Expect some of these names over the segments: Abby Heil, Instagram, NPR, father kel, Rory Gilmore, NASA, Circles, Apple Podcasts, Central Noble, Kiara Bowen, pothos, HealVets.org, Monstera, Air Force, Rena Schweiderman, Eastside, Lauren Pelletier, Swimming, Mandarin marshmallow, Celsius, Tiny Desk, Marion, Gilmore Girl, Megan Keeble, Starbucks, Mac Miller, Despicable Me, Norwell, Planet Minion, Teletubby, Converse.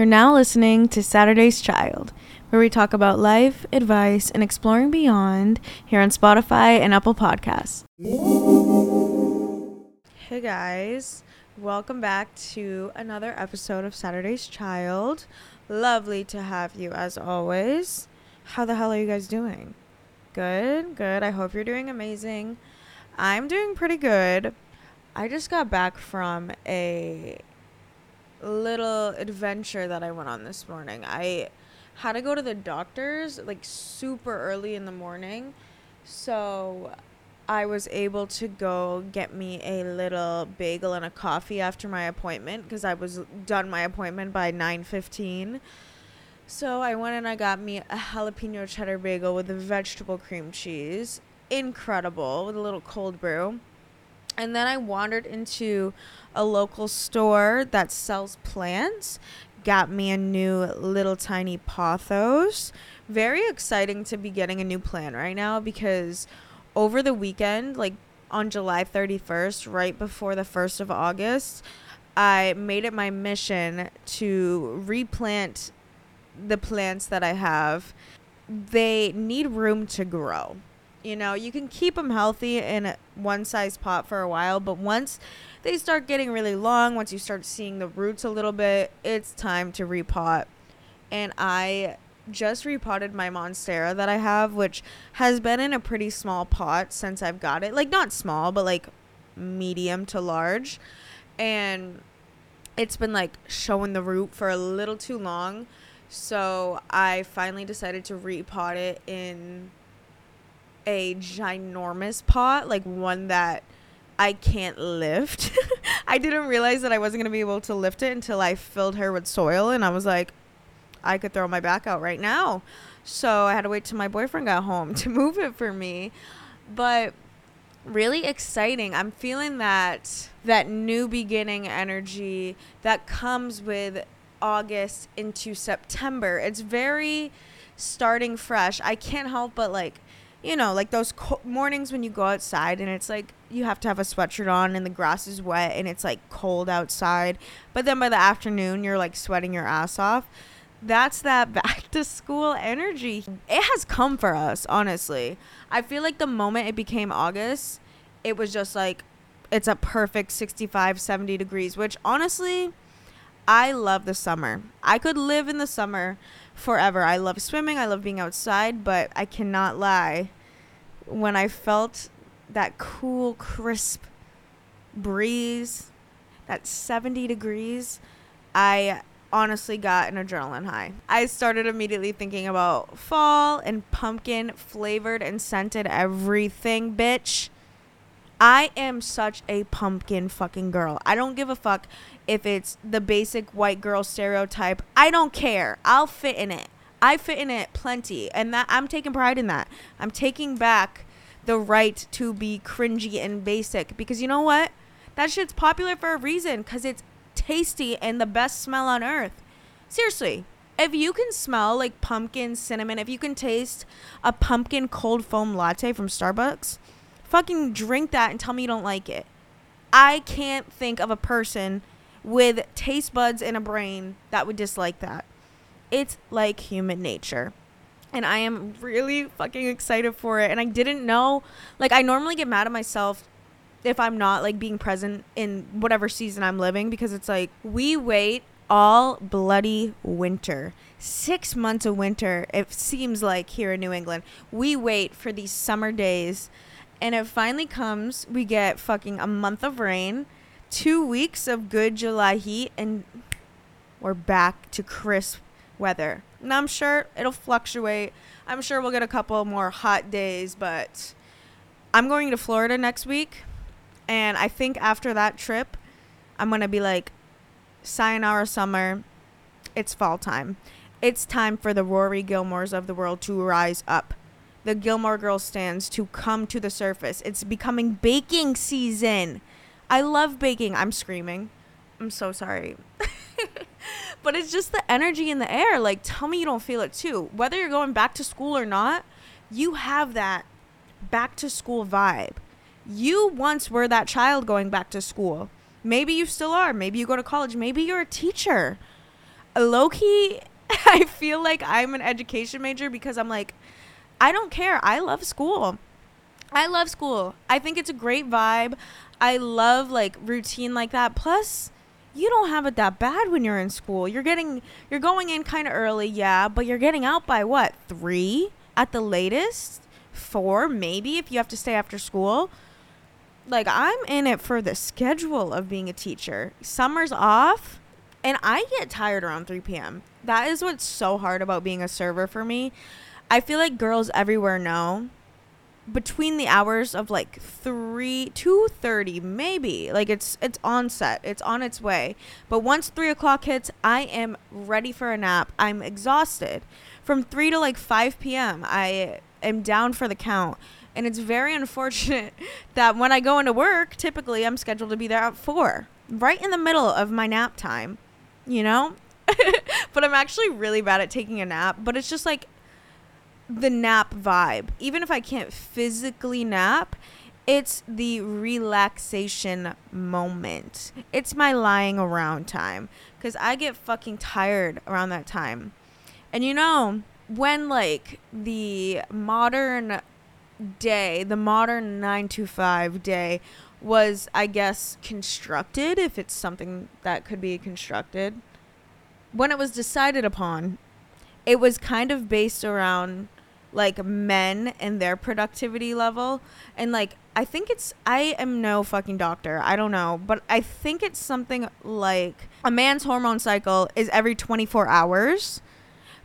You're now listening to Saturday's Child, where we talk about life, advice, and exploring beyond here on Spotify and Apple Podcasts. Hey guys, welcome back to another episode of Saturday's Child. Lovely to have you as always. How the hell are you guys doing? Good. I hope you're doing amazing. I'm doing pretty good. I just got back from a little adventure that I went on this morning. I had to go to the doctor's like super early in the morning, so I was able to go get me a little bagel and a coffee after my appointment because I was done my appointment by 9:15. So I went and I got me a jalapeno cheddar bagel with a vegetable cream cheese. Incredible, with a little cold brew. And then I wandered into a local store that sells plants, got me a new little tiny pothos. Very exciting to be getting a new plant right now because over the weekend, like on July 31st, right before the 1st of August, I made it my mission to replant the plants that I have. They need room to grow. You know, you can keep them healthy in one size pot for a while, but once they start getting really long, once you start seeing the roots a little bit, it's time to repot. And I just repotted my Monstera that I have, which has been in a pretty small pot since I've got it. Like, not small, but like medium to large. And it's been like showing the root for a little too long. So I finally decided to repot it in a ginormous pot, like one that I can't lift. I didn't realize that I wasn't gonna be able to lift it until I filled her with soil, and I was like, I could throw my back out right now. So I had to wait till my boyfriend got home to move it for me. But really exciting. I'm feeling that new beginning energy that comes with August into September. It's very starting fresh. I can't help but like, you know, like those mornings when you go outside and it's like you have to have a sweatshirt on and the grass is wet and it's like cold outside. But then by the afternoon, you're like sweating your ass off. That's that back to school energy. It has come for us, honestly. I feel like the moment it became August, it was just like, it's a perfect 65, 70 degrees, which honestly, I love the summer. I could live in the summer forever. I love swimming. I love being outside, but I cannot lie. When I felt that cool, crisp breeze, that 70 degrees, I honestly got an adrenaline high. I started immediately thinking about fall and pumpkin flavored and scented everything, bitch. I am such a pumpkin fucking girl. I don't give a fuck if it's the basic white girl stereotype. I don't care. I'll fit in it. I fit in it plenty. And that I'm taking pride in that. I'm taking back the right to be cringy and basic. Because you know what? That shit's popular for a reason. Because it's tasty and the best smell on earth. Seriously. If you can smell like pumpkin, cinnamon, if you can taste a pumpkin cold foam latte from Starbucks, fucking drink that and tell me you don't like it. I can't think of a person with taste buds and a brain that would dislike that. It's like human nature. And I am really fucking excited for it. And I didn't know, like, I normally get mad at myself if I'm not like being present in whatever season I'm living, because it's like we wait all bloody winter. 6 months of winter, it seems like, here in New England. We wait for these summer days. And it finally comes. We get fucking a month of rain, 2 weeks of good July heat, and we're back to crisp weather. And I'm sure it'll fluctuate. I'm sure we'll get a couple more hot days, but I'm going to Florida next week. And I think after that trip, I'm going to be like, sayonara summer, it's fall time. It's time for the Rory Gilmores of the world to rise up. The Gilmore Girl stands to come to the surface. It's becoming baking season. I love baking. I'm screaming. I'm so sorry. But it's just the energy in the air. Like, tell me you don't feel it too. Whether you're going back to school or not, you have that back to school vibe. You once were that child going back to school. Maybe you still are. Maybe you go to college. Maybe you're a teacher. low-key, I feel like I'm an education major because I'm like, I don't care. I love school. I love school. I think it's a great vibe. I love like routine like that. Plus, you don't have it that bad when you're in school. You're going in kind of early, yeah, but you're getting out by what, 3 at the latest, 4 maybe if you have to stay after school. Like, I'm in it for the schedule of being a teacher. Summer's off, and I get tired around 3 p.m. That is what's so hard about being a server for me. I feel like girls everywhere know between the hours of like 2:30 maybe, like it's on set, it's on its way, but once 3 o'clock hits, I am ready for a nap. I'm exhausted. From 3 to like 5 p.m I am down for the count, and it's very unfortunate that when I go into work, typically I'm scheduled to be there at 4, right in the middle of my nap time, you know. But I'm actually really bad at taking a nap, but it's just like the nap vibe. Even if I can't physically nap, it's the relaxation moment. It's my lying around time, because I get fucking tired around that time. And you know, when like the modern 9-to-5 day was, I guess, constructed, if it's something that could be constructed, when it was decided upon, it was kind of based around like men and their productivity level, and like I am no fucking doctor, I don't know, but I think it's something like a man's hormone cycle is every 24 hours,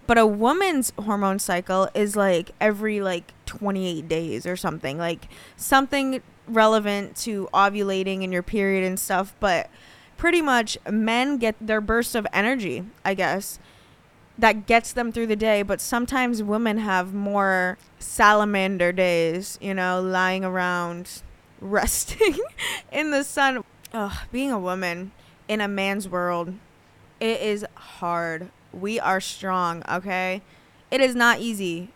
but a woman's hormone cycle is like every like 28 days or something, like something relevant to ovulating and your period and stuff. But pretty much men get their burst of energy, I guess, that gets them through the day, but sometimes women have more salamander days, you know, lying around, resting in the sun. Ugh, being a woman in a man's world, it is hard. We are strong, okay? It is not easy,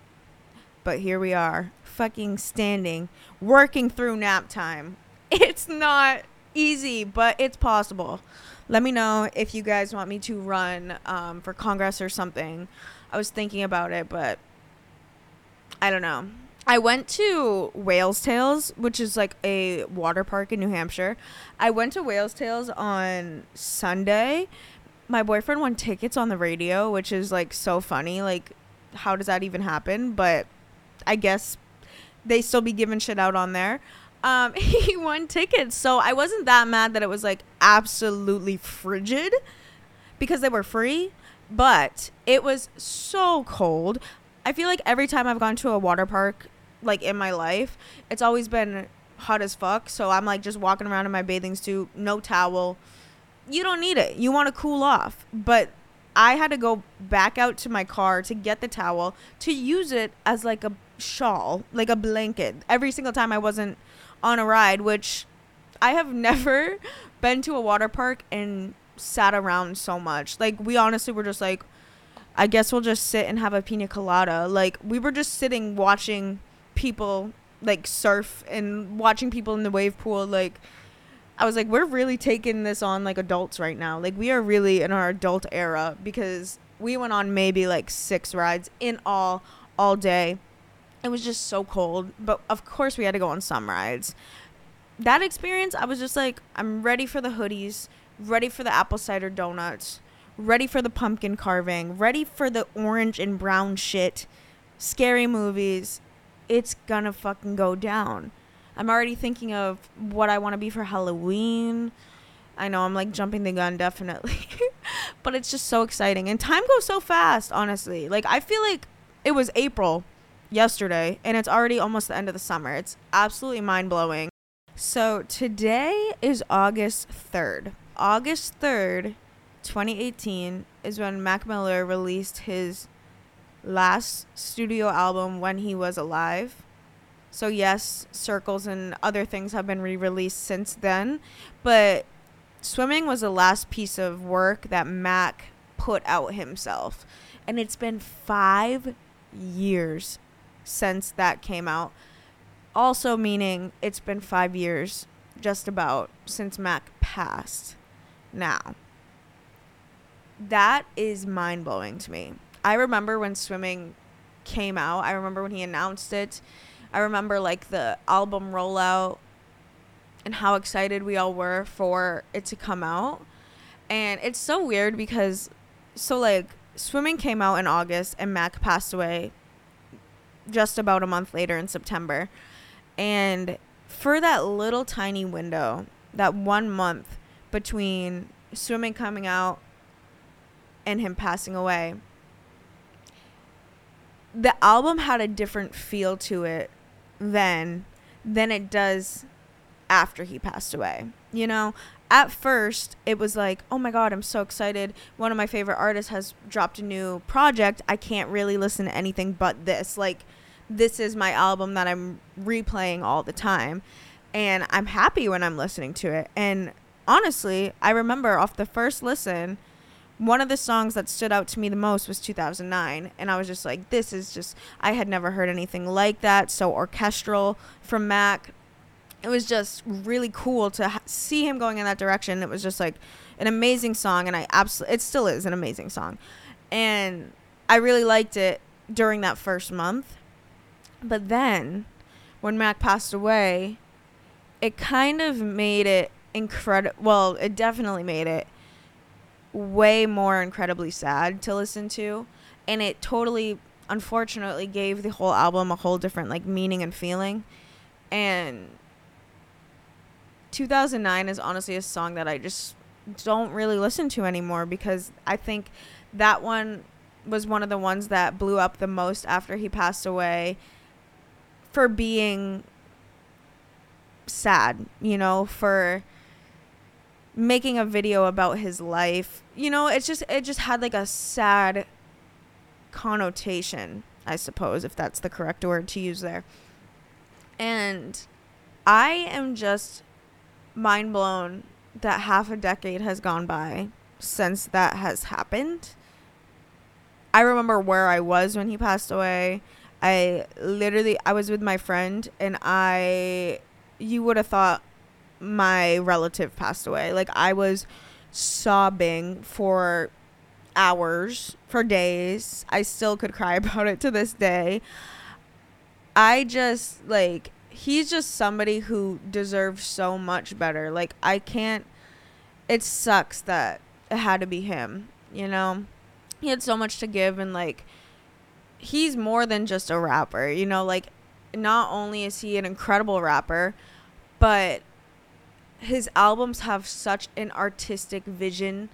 but here we are, fucking standing, working through nap time. It's not easy, but it's possible. Let me know if you guys want me to run for Congress or something. I was thinking about it, but I don't know. I went to Whales Tales, which is like a water park in New Hampshire. I went to Whales Tales on Sunday. My boyfriend won tickets on the radio, which is like so funny. Like, how does that even happen? But I guess they still be giving shit out on there. He won tickets, so I wasn't that mad that it was like absolutely frigid, because they were free, but it was so cold. I feel like every time I've gone to a water park like in my life, it's always been hot as fuck, so I'm like just walking around in my bathing suit, no towel. You don't need it, you want to cool off. But I had to go back out to my car to get the towel to use it as like a shawl, like a blanket, every single time I wasn't on a ride, which I have never been to a water park and sat around so much. Like, we honestly were just like, I guess we'll just sit and have a pina colada. Like, we were just sitting watching people like surf and watching people in the wave pool. Like, I was like, we're really taking this on like adults right now. Like, we are really in our adult era, because we went on maybe like 6 rides in all day. It was just so cold, but of course we had to go on some rides. That experience, I was just like, I'm ready for the hoodies, ready for the apple cider donuts, ready for the pumpkin carving, ready for the orange and brown shit, scary movies. It's gonna fucking go down. I'm already thinking of what I want to be for Halloween. I know I'm like jumping the gun, definitely, but it's just so exciting, and time goes so fast, honestly. Like, I feel like it was April yesterday, and it's already almost the end of the summer. It's absolutely mind-blowing. So today is August 3rd. August 3rd, 2018 is when Mac Miller released his last studio album, When He Was Alive. So yes, Circles and other things have been re-released since then, but Swimming was the last piece of work that Mac put out himself, and it's been 5 years since that came out, also meaning it's been 5 years just about since Mac passed. Now, that is mind-blowing to me. I remember when Swimming came out. I remember when he announced it. I remember, like, the album rollout and how excited we all were for it to come out. And it's so weird because, Swimming came out in August and Mac passed away just about a month later in September. And for that little tiny window, that 1 month between Swimming coming out and him passing away, the album had a different feel to it then than it does after he passed away. You know, at first it was like, oh my God, I'm so excited. One of my favorite artists has dropped a new project. I can't really listen to anything but this. Like, this is my album that I'm replaying all the time. And I'm happy when I'm listening to it. And honestly, I remember off the first listen, one of the songs that stood out to me the most was 2009. And I was just like, this is just, I had never heard anything like that. So orchestral from Mac. It was just really cool to see him going in that direction. It was just like an amazing song, and it still is an amazing song. And I really liked it during that first month. But then when Mac passed away, it kind of made it incredible. Well, it definitely made it way more incredibly sad to listen to. And it totally, unfortunately, gave the whole album a whole different, like, meaning and feeling. And 2009 is honestly a song that I just don't really listen to anymore, because I think that one was one of the ones that blew up the most after he passed away for being sad, you know, for making a video about his life. You know, it just had like a sad connotation, I suppose, if that's the correct word to use there. And I am just mind blown that half a decade has gone by since that has happened. I remember where I was when he passed away. I was with my friend, and you would have thought my relative passed away. Like, I was sobbing for hours, for days. I still could cry about it to this day. He's just somebody who deserves so much better. Like, I can't... It sucks that it had to be him, you know? He had so much to give, and, like, he's more than just a rapper, you know? Like, not only is he an incredible rapper, but his albums have such an artistic vision,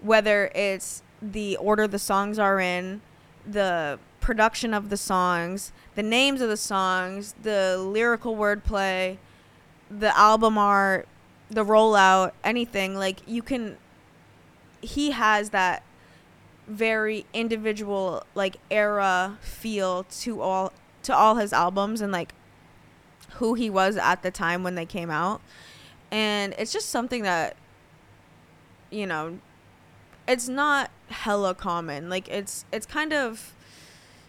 whether it's the order the songs are in, the production of the songs, the names of the songs, the lyrical wordplay, the album art, the rollout, anything. Like, he has that very individual, like, era feel to all his albums, and, like, who he was at the time when they came out. And it's just something that, you know, it's not hella common. Like, it's kind of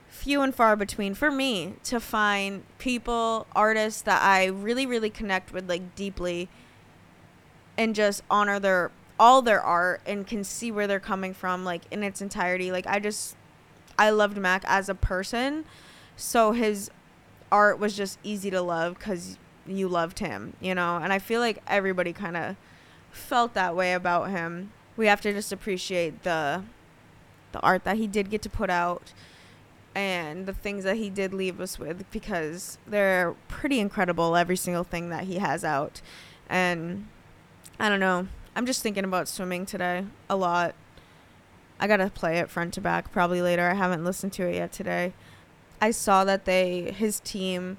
few and far between for me to find people, artists that I really, really connect with, like, deeply, and just honor all their art and can see where they're coming from, like, in its entirety. Like, I loved Mac as a person, so his art was just easy to love because you loved him, you know? And I feel like everybody kind of felt that way about him. We have to just appreciate the art that he did get to put out and the things that he did leave us with, because they're pretty incredible, every single thing that he has out. And I don't know, I'm just thinking about Swimming today a lot. I gotta play it front to back probably later. I haven't listened to it yet today. I saw that his team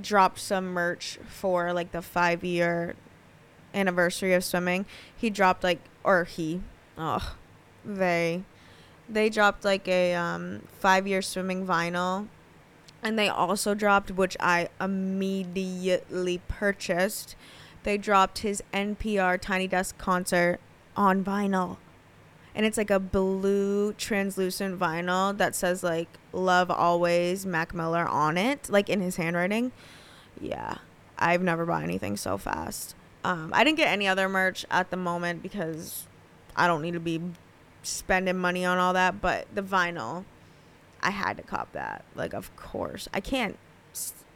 dropped some merch for, like, the 5-year anniversary of Swimming. They dropped, like, a 5-year Swimming vinyl, and they also dropped, which I immediately purchased, they dropped his NPR Tiny Desk concert on vinyl. And it's, like, a blue translucent vinyl that says, like, "Love Always, Mac Miller" on it, like, in his handwriting. Yeah, I've never bought anything so fast. I didn't get any other merch at the moment because I don't need to be spending money on all that, but the vinyl, I had to cop that. Like, of course. I can't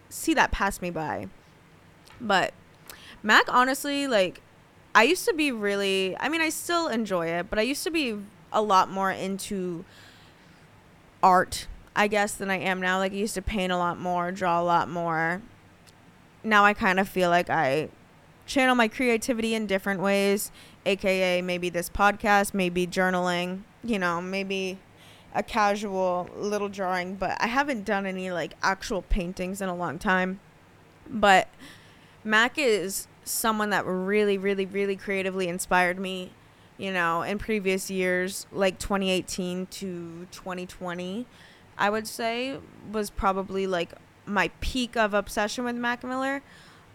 see that pass me by. But Mac, honestly, like, I used to be really, I mean, I still enjoy it, but I used to be a lot more into art, I guess, than I am now. Like, I used to paint a lot more, draw a lot more. Now I kind of feel like I channel my creativity in different ways, aka maybe this podcast, maybe journaling, you know, maybe a casual little drawing. But I haven't done any like actual paintings in a long time. But Mac is someone that really, really, really creatively inspired me, you know, in previous years, like 2018 to 2020, I would say was probably like my peak of obsession with Mac Miller.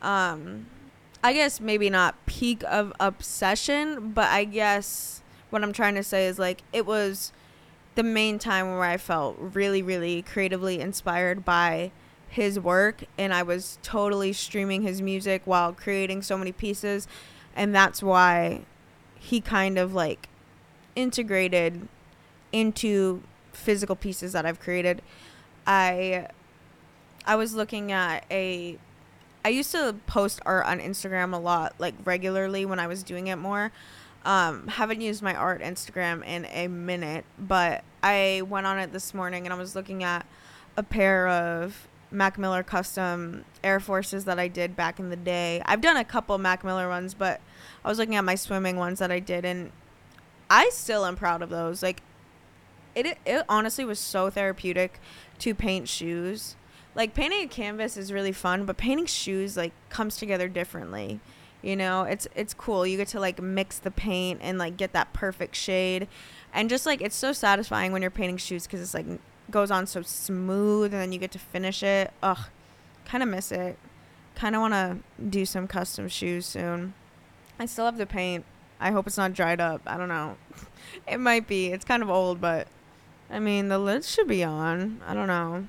I guess maybe not peak of obsession, but I guess what I'm trying to say is like it was the main time where I felt really, really creatively inspired by his work, and I was totally streaming his music while creating so many pieces, and that's why he kind of like integrated into physical pieces that I've created. I was looking at I used to post art on Instagram a lot, like regularly when I was doing it more. Haven't used my art Instagram in a minute, but I went on it this morning and I was looking at a pair of Mac Miller custom Air Forces that I did back in the day. I've done a couple Mac Miller ones, but I was looking at my Swimming ones that I did, and I still am proud of those. Like, it honestly was so therapeutic to paint shoes. Like, painting a canvas is really fun, but painting shoes, like, comes together differently. You know, it's cool. You get to, like, mix the paint and, like, get that perfect shade. And just, like, it's so satisfying when you're painting shoes because it's, like, goes on so smooth and then you get to finish it. Ugh, kind of miss it. Kind of want to do some custom shoes soon. I still have the paint. I hope it's not dried up. I don't know. It might be. It's kind of old, but, I mean, the lid should be on. I don't know.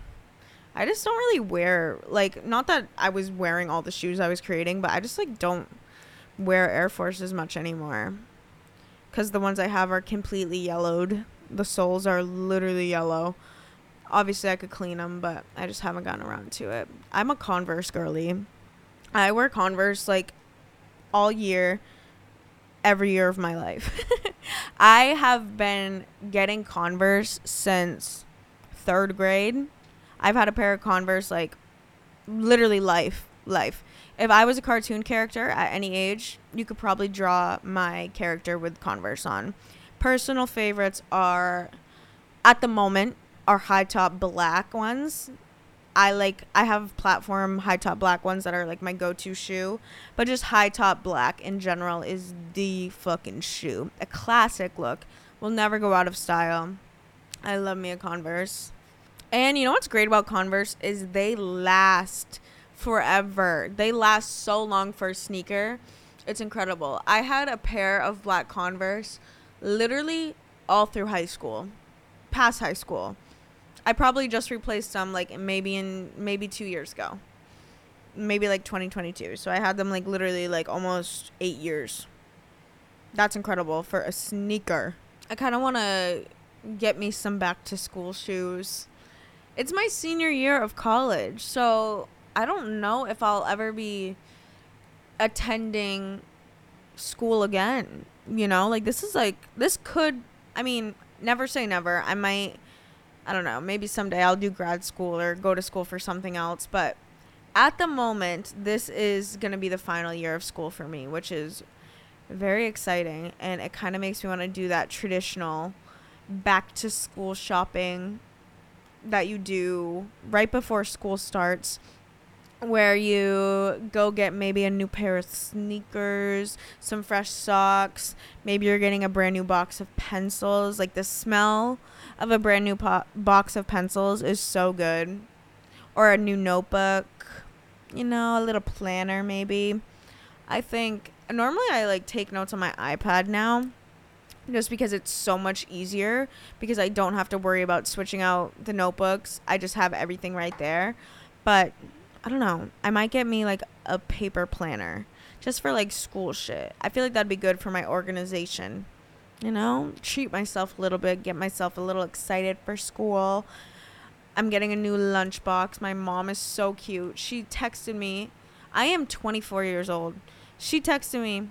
I just don't really wear, like, not that I was wearing all the shoes I was creating, but I just, like, don't wear Air Forces much anymore. Because the ones I have are completely yellowed. The soles are literally yellow. Obviously, I could clean them, but I just haven't gotten around to it. I'm a Converse girly. I wear Converse, like, all year, every year of my life. I have been getting Converse since 3rd grade. I've had a pair of Converse, like, literally life. If I was a cartoon character at any age, you could probably draw my character with Converse on. Personal favorites are, at the moment, are high-top black ones. I have platform high-top black ones that are, like, my go-to shoe. But just high-top black in general is the fucking shoe. A classic look. Will never go out of style. I love me a Converse. And you know what's great about Converse is they last forever. They last so long for a sneaker. It's incredible. I had a pair of black Converse literally all through high school, past high school. I probably just replaced them like maybe 2 years ago, maybe like 2022. So I had them like literally like almost 8 years. That's incredible for a sneaker. I kind of want to get me some back to school shoes. It's my senior year of college, so I don't know if I'll ever be attending school again, you know? Like, never say never. I don't know, maybe someday I'll do grad school or go to school for something else, but at the moment, this is going to be the final year of school for me, which is very exciting, and it kind of makes me want to do that traditional back-to-school shopping that you do right before school starts, where you go get maybe a new pair of sneakers, some fresh socks, maybe you're getting a brand new box of pencils. Like, the smell of a brand new box of pencils is so good, or a new notebook, you know, a little planner maybe. I think normally I like take notes on my iPad now, just because it's so much easier, because I don't have to worry about switching out the notebooks. I just have everything right there. But I don't know, I might get me like a paper planner just for like school shit. I feel like that'd be good for my organization. you know, treat myself a little bit, get myself a little excited for school. I'm getting a new lunchbox. My mom is so cute. She texted me. I am 24 years old. She texted me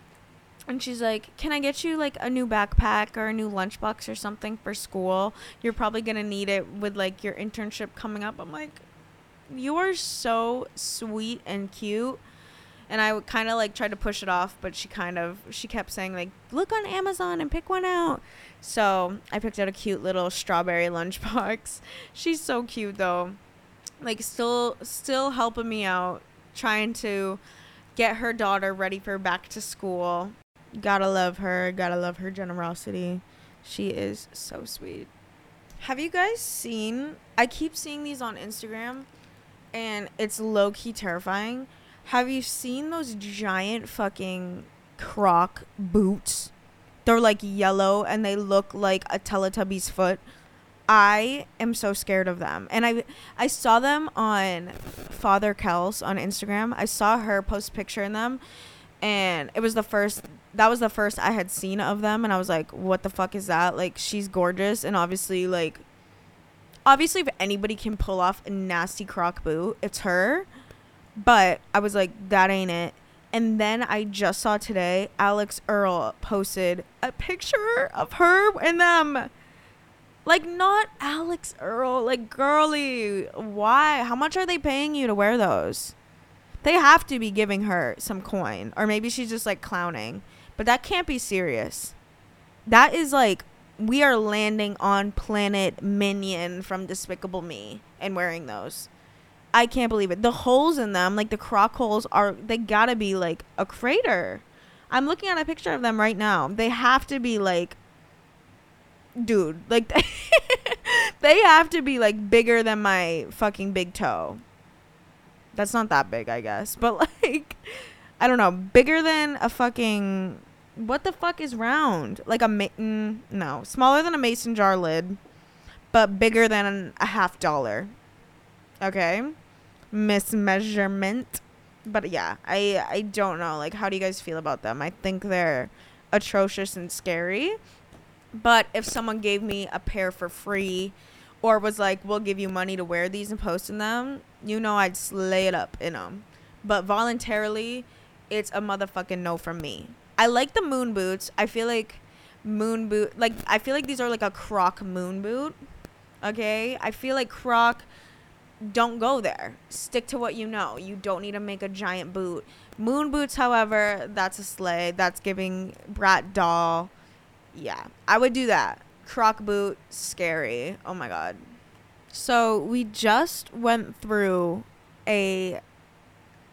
and she's like, can I get you like a new backpack or a new lunchbox or something for school? You're probably going to need it with like your internship coming up. I'm like, you are so sweet and cute. And I would kind of like try to push it off, but she kept saying like, look on Amazon and pick one out. So I picked out a cute little strawberry lunchbox. She's so cute though. Like still helping me out, trying to get her daughter ready for back to school. Gotta love her. Gotta love her generosity. She is so sweet. Have you guys seen, I keep seeing these on Instagram and it's low-key terrifying. Have you seen those giant fucking Croc boots? They're like yellow and they look like a Teletubby's foot. I am so scared of them. And I saw them on Father Kel's on Instagram. I saw her post a picture in them. And it was the first I had seen of them. And I was like, what the fuck is that? Like, she's gorgeous. And obviously if anybody can pull off a nasty Croc boot, it's her. But I was like, that ain't it. And then I just saw today, Alex Earl posted a picture of her and them. Like, not Alex Earl. Like, girly, why? How much are they paying you to wear those? They have to be giving her some coin. Or maybe she's just, like, clowning. But that can't be serious. That is, like, we are landing on Planet Minion from Despicable Me and wearing those. I can't believe it. The holes in them, like the Croc holes, they gotta be like a crater. I'm looking at a picture of them right now. They have to be like, dude, like they have to be like bigger than my fucking big toe. That's not that big, I guess. But like, I don't know, bigger than a fucking, what the fuck is round? Like a mitten, no, smaller than a mason jar lid, but bigger than a $50. Okay. Mismeasurement. But yeah, I don't know, like, how do you guys feel about them? I think they're atrocious and scary, but if someone gave me a pair for free or was like, we'll give you money to wear these and post in them, you know, I'd slay it up in them. But voluntarily, it's a motherfucking no from me. I like the moon boots. I feel like I feel like these are like a Croc moon boot. Okay, I feel like Croc, don't go there. Stick to what you know. You don't need to make a giant boot. Moon boots, however, that's a slay. That's giving brat doll. Yeah, I would do that. Croc boot, scary. Oh my god. So we just went through a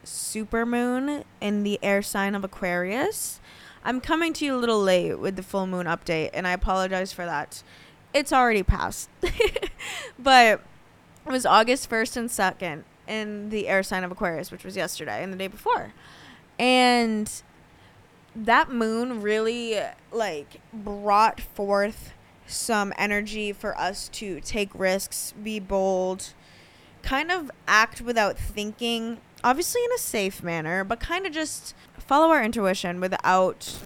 supermoon in the air sign of Aquarius. I'm coming to you a little late with the full moon update, and I apologize for that. It's already passed. But it was August 1st and 2nd in the air sign of Aquarius, which was yesterday and the day before. And that moon really, like, brought forth some energy for us to take risks, be bold, kind of act without thinking, obviously in a safe manner, but kind of just follow our intuition without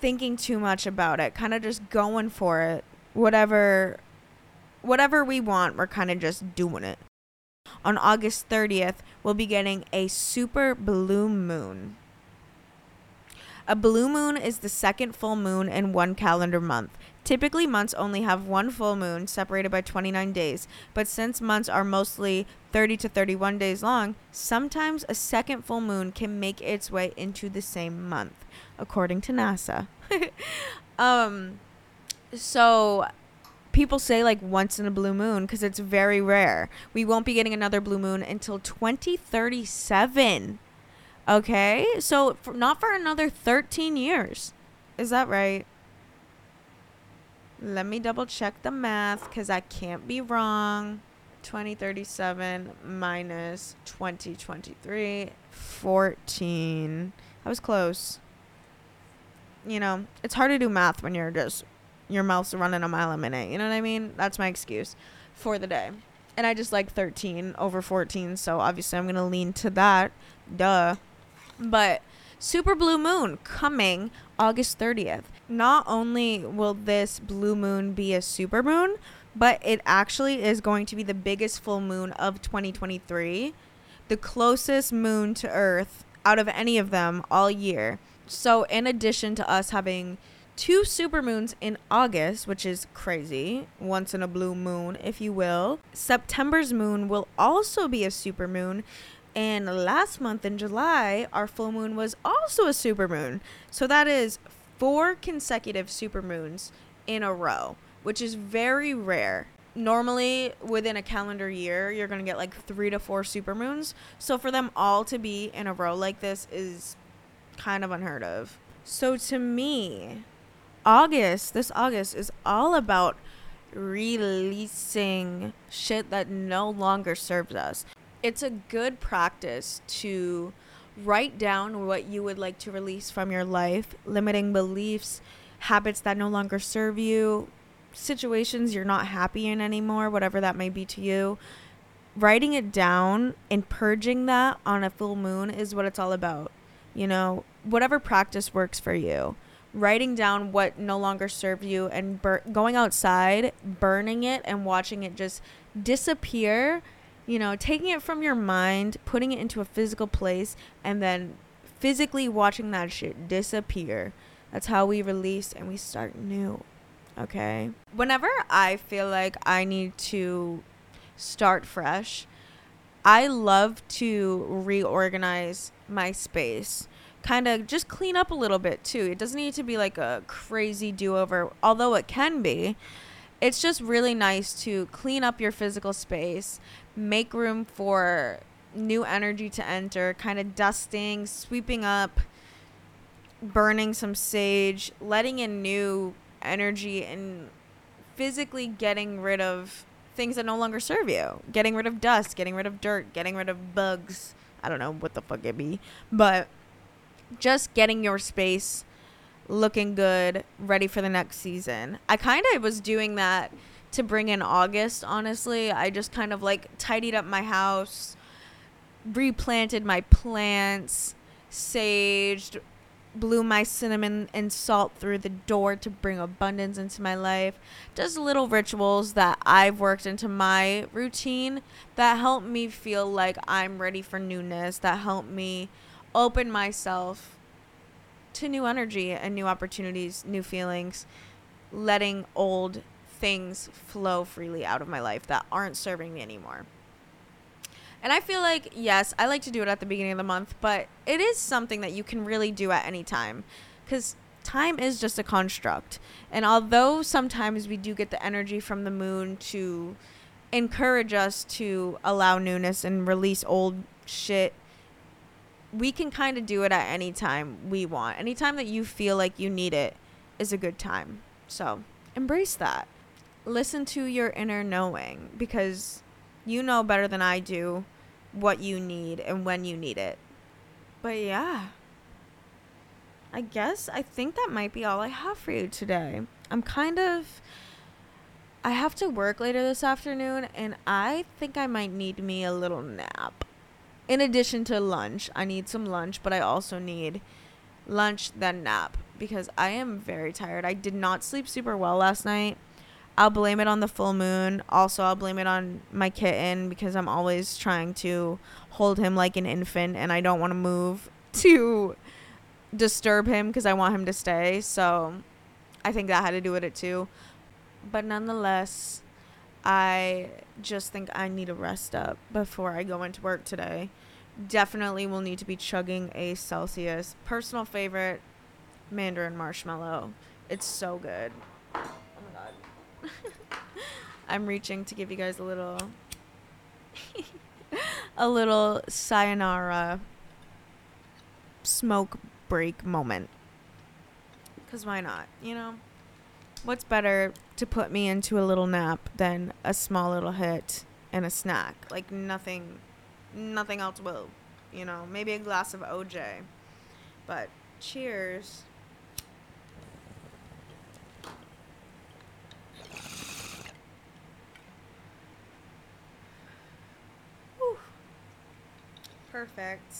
thinking too much about it, kind of just going for it, whatever we want, we're kind of just doing it. On August 30th, we'll be getting a super blue moon. A blue moon is the second full moon in one calendar month. Typically, months only have one full moon separated by 29 days, but since months are mostly 30 to 31 days long, sometimes a second full moon can make its way into the same month, according to NASA. So people say like once in a blue moon because it's very rare. We won't be getting another blue moon until 2037. Okay, so not for another 13 years. Is that right? Let me double check the math because I can't be wrong. 2037 minus 2023, 14. I was close. You know, it's hard to do math when you're just, your mouth's running a mile a minute. You know what I mean? That's my excuse for the day. And I just like 13 over 14. So obviously I'm going to lean to that. Duh. But Super blue moon coming August 30th. Not only will this blue moon be a super moon, but it actually is going to be the biggest full moon of 2023, the closest moon to Earth out of any of them all year. So in addition to us having two supermoons in August, which is crazy, once in a blue moon, if you will, September's moon will also be a supermoon. And last month in July, our full moon was also a supermoon. So that is 4 consecutive supermoons in a row, which is very rare. Normally, within a calendar year, you're going to get like 3 to 4 supermoons. So for them all to be in a row like this is kind of unheard of. So to me, this August is all about releasing shit that no longer serves us. It's a good practice to write down what you would like to release from your life, limiting beliefs, habits that no longer serve you, situations you're not happy in anymore, whatever that may be to you. Writing it down and purging that on a full moon is what it's all about. You know, whatever practice works for you. Writing down what no longer served you and going outside, burning it and watching it just disappear. You know, taking it from your mind, putting it into a physical place, and then physically watching that shit disappear. That's how we release and we start new, okay? Whenever I feel like I need to start fresh, I love to reorganize my space. Kind of just clean up a little bit, too. It doesn't need to be like a crazy do-over, although it can be. It's just really nice to clean up your physical space, make room for new energy to enter, kind of dusting, sweeping up, burning some sage, letting in new energy, and physically getting rid of things that no longer serve you. Getting rid of dust, getting rid of dirt, getting rid of bugs. I don't know what the fuck it be, but just getting your space looking good, ready for the next season. I kind of was doing that to bring in August, honestly. I just kind of like tidied up my house, replanted my plants, saged, blew my cinnamon and salt through the door to bring abundance into my life. Just little rituals that I've worked into my routine that help me feel like I'm ready for newness, that help me open myself to new energy and new opportunities, new feelings, letting old things flow freely out of my life that aren't serving me anymore. And I feel like, yes, I like to do it at the beginning of the month, but it is something that you can really do at any time, because time is just a construct. And although sometimes we do get the energy from the moon to encourage us to allow newness and release old shit, we can kind of do it at any time we want. Any time that you feel like you need it is a good time. So embrace that. Listen to your inner knowing, because you know better than I do what you need and when you need it. But yeah, I think that might be all I have for you today. I have to work later this afternoon, and I think I might need me a little nap. In addition to lunch, I need some lunch, but I also need lunch, then nap, because I am very tired. I did not sleep super well last night. I'll blame it on the full moon. Also, I'll blame it on my kitten, because I'm always trying to hold him like an infant, and I don't want to move to disturb him because I want him to stay. So I think that had to do with it too. But nonetheless, I just think I need a rest up before I go into work today. Definitely will need to be chugging a Celsius. Personal favorite, Mandarin marshmallow. It's so good. Oh my god. I'm reaching to give you guys a little sayonara smoke break moment. 'Cause why not, you know? What's better to put me into a little nap than a small little hit and a snack? Like nothing else will, you know, maybe a glass of OJ. But cheers. Whew. Perfect.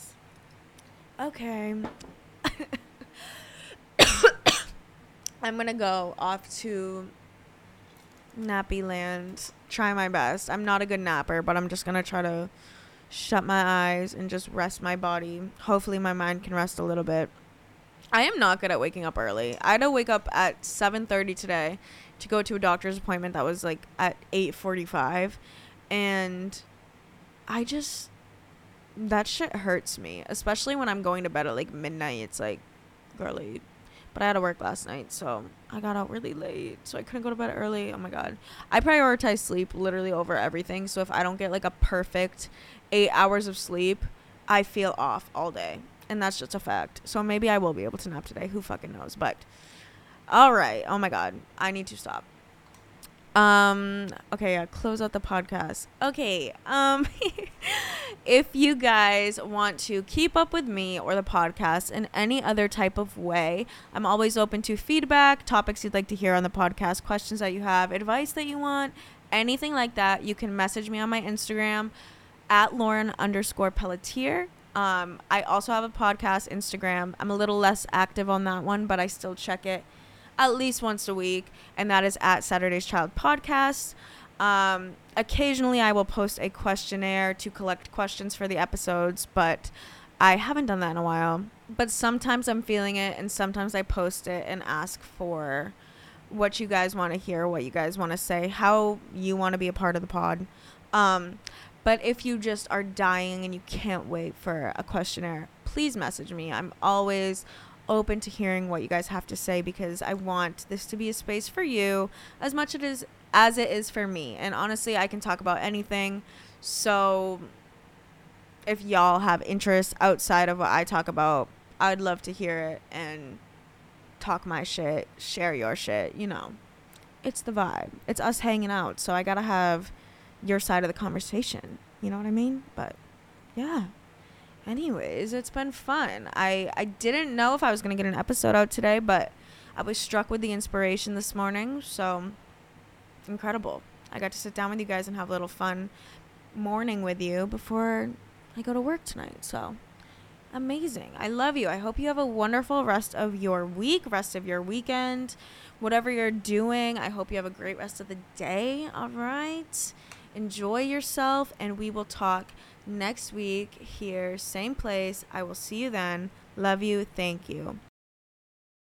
Okay. I'm going to go off to nappy land. Try my best. I'm not a good napper, but I'm just going to try to shut my eyes and just rest my body. Hopefully my mind can rest a little bit. I am not good at waking up early. I had to wake up at 7:30 today to go to a doctor's appointment that was like at 8:45. And I just, that shit hurts me, especially when I'm going to bed at like midnight. It's like, girly. But I had to work last night, so I got out really late, so I couldn't go to bed early. Oh my god, I prioritize sleep literally over everything. So if I don't get like a perfect 8 hours of sleep, I feel off all day, and that's just a fact. So maybe I will be able to nap today, who fucking knows. But all right, oh my god, I need to stop. Okay, yeah, close out the podcast. Okay, if you guys want to keep up with me or the podcast in any other type of way, I'm always open to feedback, topics you'd like to hear on the podcast, questions that you have, advice that you want, anything like that. You can message me on my Instagram at Lauren_Pelletier. I also have a podcast Instagram. I'm a little less active on that one, but I still check it at least once a week, and that is at Saturday's Child Podcast. Occasionally I will post a questionnaire to collect questions for the episodes, but I haven't done that in a while. But sometimes I'm feeling it, and sometimes I post it and ask for what you guys want to hear, what you guys want to say, how you want to be a part of the pod. But if you just are dying and you can't wait for a questionnaire, please message me. I'm always open to hearing what you guys have to say, because I want this to be a space for you as much as it is for me. And honestly, I can talk about anything. So if y'all have interests outside of what I talk about, I'd love to hear it and talk my shit, share your shit, you know. It's the vibe. It's us hanging out. So I gotta have your side of the conversation. You know what I mean? But yeah. Anyways, it's been fun. I didn't know if I was going to get an episode out today, but I was struck with the inspiration this morning. So incredible. I got to sit down with you guys and have a little fun morning with you before I go to work tonight. So amazing. I love you. I hope you have a wonderful rest of your week, rest of your weekend, whatever you're doing. I hope you have a great rest of the day. All right. Enjoy yourself, and we will talk next week here, same place. I will see you then. Love you. Thank you.